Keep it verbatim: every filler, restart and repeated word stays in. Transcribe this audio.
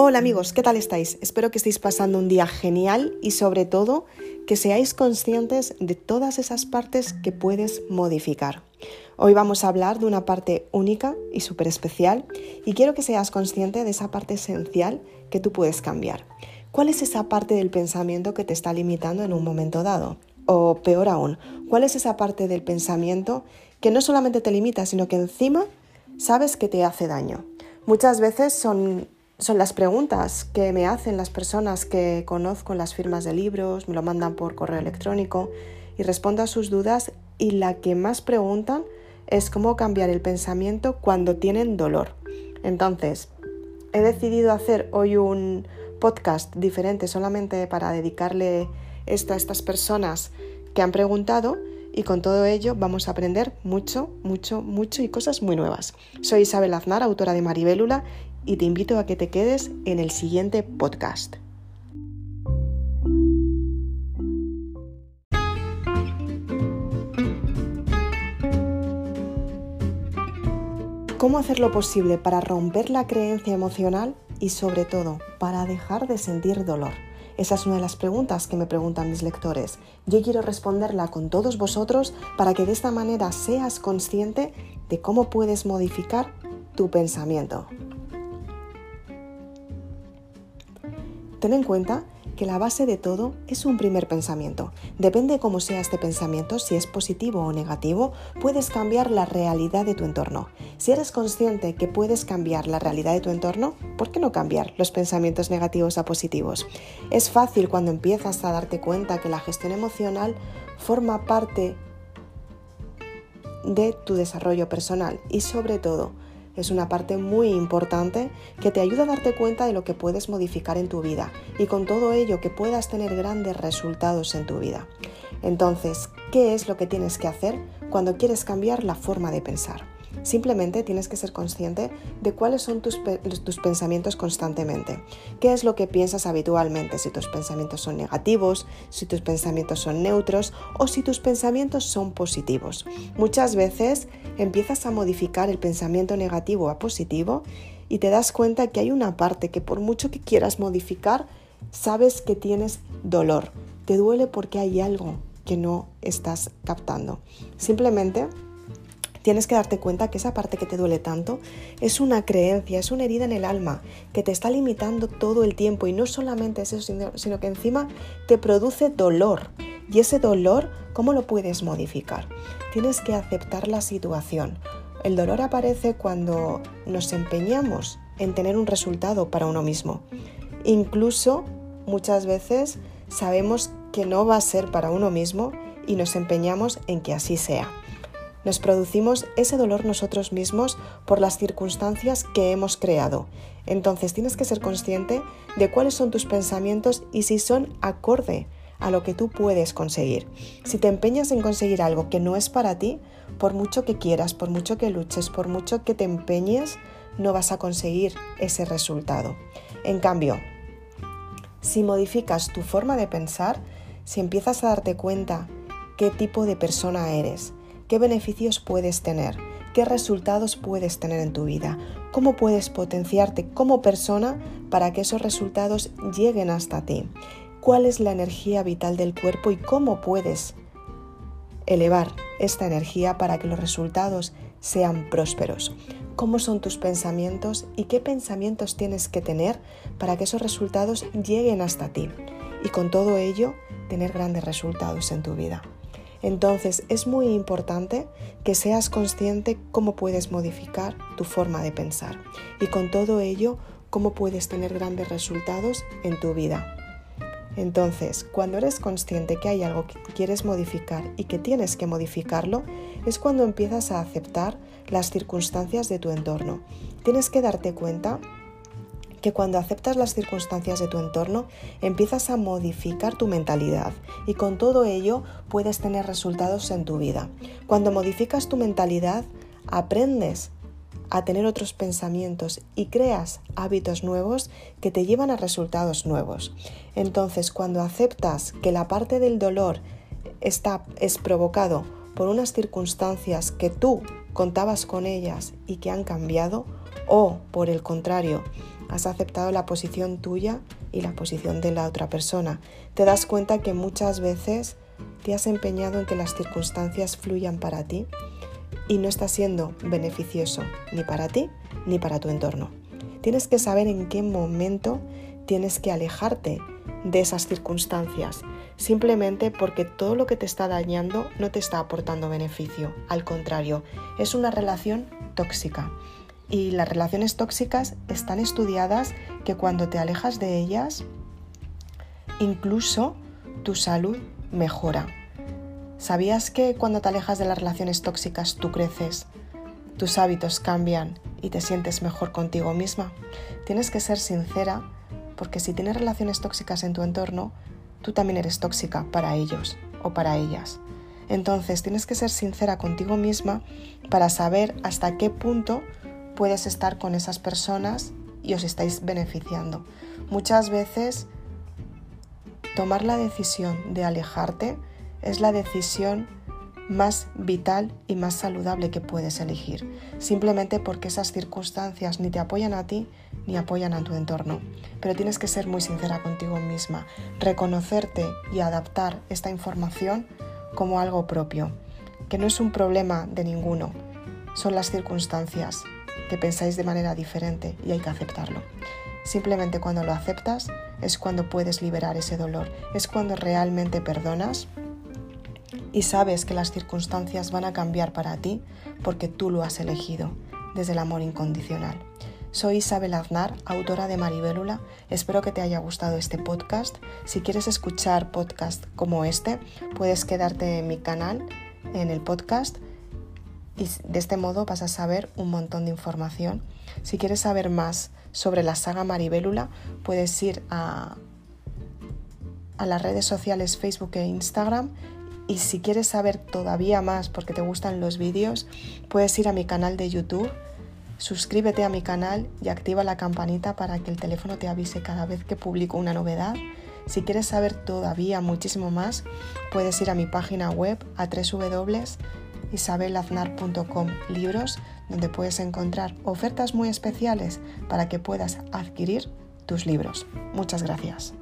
Hola amigos, ¿qué tal estáis? Espero que estéis pasando un día genial y sobre todo que seáis conscientes de todas esas partes que puedes modificar. Hoy vamos a hablar de una parte única y súper especial y quiero que seas consciente de esa parte esencial que tú puedes cambiar. ¿Cuál es esa parte del pensamiento que te está limitando en un momento dado? O peor aún, ¿cuál es esa parte del pensamiento que no solamente te limita, sino que encima sabes que te hace daño? Muchas veces son... Son las preguntas que me hacen las personas que conozco en las firmas de libros, me lo mandan por correo electrónico y respondo a sus dudas, y la que más preguntan es cómo cambiar el pensamiento cuando tienen dolor. Entonces, he decidido hacer hoy un podcast diferente solamente para dedicarle esto a estas personas que han preguntado, y con todo ello vamos a aprender mucho, mucho, mucho y cosas muy nuevas. Soy Isabel Aznar, autora de Maribélula, y te invito a que te quedes en el siguiente podcast. ¿Cómo hacer lo posible para romper la creencia emocional y sobre todo para dejar de sentir dolor? Esa es una de las preguntas que me preguntan mis lectores. Yo quiero responderla con todos vosotros para que de esta manera seas consciente de cómo puedes modificar tu pensamiento. Ten en cuenta que la base de todo es un primer pensamiento. Depende cómo sea este pensamiento, si es positivo o negativo, puedes cambiar la realidad de tu entorno. Si eres consciente que puedes cambiar la realidad de tu entorno, ¿por qué no cambiar los pensamientos negativos a positivos? Es fácil cuando empiezas a darte cuenta que la gestión emocional forma parte de tu desarrollo personal y sobre todo es una parte muy importante que te ayuda a darte cuenta de lo que puedes modificar en tu vida y con todo ello que puedas tener grandes resultados en tu vida. Entonces, ¿qué es lo que tienes que hacer cuando quieres cambiar la forma de pensar? Simplemente tienes que ser consciente de cuáles son tus, pe- tus pensamientos constantemente. ¿Qué es lo que piensas habitualmente? Si tus pensamientos son negativos, si tus pensamientos son neutros o si tus pensamientos son positivos. Muchas veces empiezas a modificar el pensamiento negativo a positivo y te das cuenta que hay una parte que por mucho que quieras modificar, sabes que tienes dolor. Te duele porque hay algo que no estás captando. Simplemente tienes que darte cuenta que esa parte que te duele tanto es una creencia, es una herida en el alma que te está limitando todo el tiempo, y no solamente eso, sino que encima te produce dolor. Y ese dolor, ¿cómo lo puedes modificar? Tienes que aceptar la situación. El dolor aparece cuando nos empeñamos en tener un resultado para uno mismo. Incluso muchas veces sabemos que no va a ser para uno mismo y nos empeñamos en que así sea. Nos producimos ese dolor nosotros mismos por las circunstancias que hemos creado. Entonces tienes que ser consciente de cuáles son tus pensamientos y si son acorde a lo que tú puedes conseguir. Si te empeñas en conseguir algo que no es para ti, por mucho que quieras, por mucho que luches, por mucho que te empeñes, no vas a conseguir ese resultado. En cambio, si modificas tu forma de pensar, si empiezas a darte cuenta qué tipo de persona eres, qué beneficios puedes tener, qué resultados puedes tener en tu vida, cómo puedes potenciarte como persona para que esos resultados lleguen hasta ti, cuál es la energía vital del cuerpo y cómo puedes elevar esta energía para que los resultados sean prósperos, cómo son tus pensamientos y qué pensamientos tienes que tener para que esos resultados lleguen hasta ti y con todo ello tener grandes resultados en tu vida. Entonces es muy importante que seas consciente cómo puedes modificar tu forma de pensar y con todo ello cómo puedes tener grandes resultados en tu vida. Entonces, cuando eres consciente que hay algo que quieres modificar y que tienes que modificarlo, es cuando empiezas a aceptar las circunstancias de tu entorno. Tienes que darte cuenta que cuando aceptas las circunstancias de tu entorno empiezas a modificar tu mentalidad y con todo ello puedes tener resultados en tu vida. Cuando modificas tu mentalidad aprendes a tener otros pensamientos y creas hábitos nuevos que te llevan a resultados nuevos. Entonces, cuando aceptas que la parte del dolor está, es provocado por unas circunstancias que tú contabas con ellas y que han cambiado, o por el contrario, has aceptado la posición tuya y la posición de la otra persona. Te das cuenta que muchas veces te has empeñado en que las circunstancias fluyan para ti y no está siendo beneficioso ni para ti ni para tu entorno. Tienes que saber en qué momento tienes que alejarte de esas circunstancias, simplemente porque todo lo que te está dañando no te está aportando beneficio. Al contrario, es una relación tóxica. Y las relaciones tóxicas están estudiadas que cuando te alejas de ellas, incluso tu salud mejora. ¿Sabías que cuando te alejas de las relaciones tóxicas tú creces, tus hábitos cambian y te sientes mejor contigo misma? Tienes que ser sincera, porque si tienes relaciones tóxicas en tu entorno, tú también eres tóxica para ellos o para ellas. Entonces tienes que ser sincera contigo misma para saber hasta qué punto puedes estar con esas personas y os estáis beneficiando. Muchas veces tomar la decisión de alejarte es la decisión más vital y más saludable que puedes elegir, simplemente porque esas circunstancias ni te apoyan a ti ni apoyan a tu entorno. Pero tienes que ser muy sincera contigo misma, reconocerte y adaptar esta información como algo propio, que no es un problema de ninguno, son las circunstancias que pensáis de manera diferente y hay que aceptarlo. Simplemente cuando lo aceptas es cuando puedes liberar ese dolor, es cuando realmente perdonas y sabes que las circunstancias van a cambiar para ti porque tú lo has elegido desde el amor incondicional. Soy Isabel Aznar, autora de Maribélula. Espero que te haya gustado este podcast. Si quieres escuchar podcasts como este, puedes quedarte en mi canal, en el podcast, y de este modo vas a saber un montón de información. Si quieres saber más sobre la saga Maribélula, puedes ir a, a las redes sociales Facebook e Instagram. Y si quieres saber todavía más porque te gustan los vídeos, puedes ir a mi canal de YouTube. Suscríbete a mi canal y activa la campanita para que el teléfono te avise cada vez que publico una novedad. Si quieres saber todavía muchísimo más, puedes ir a mi página web a doble u doble u doble u punto isabel aznar punto com libros, donde puedes encontrar ofertas muy especiales para que puedas adquirir tus libros. Muchas gracias.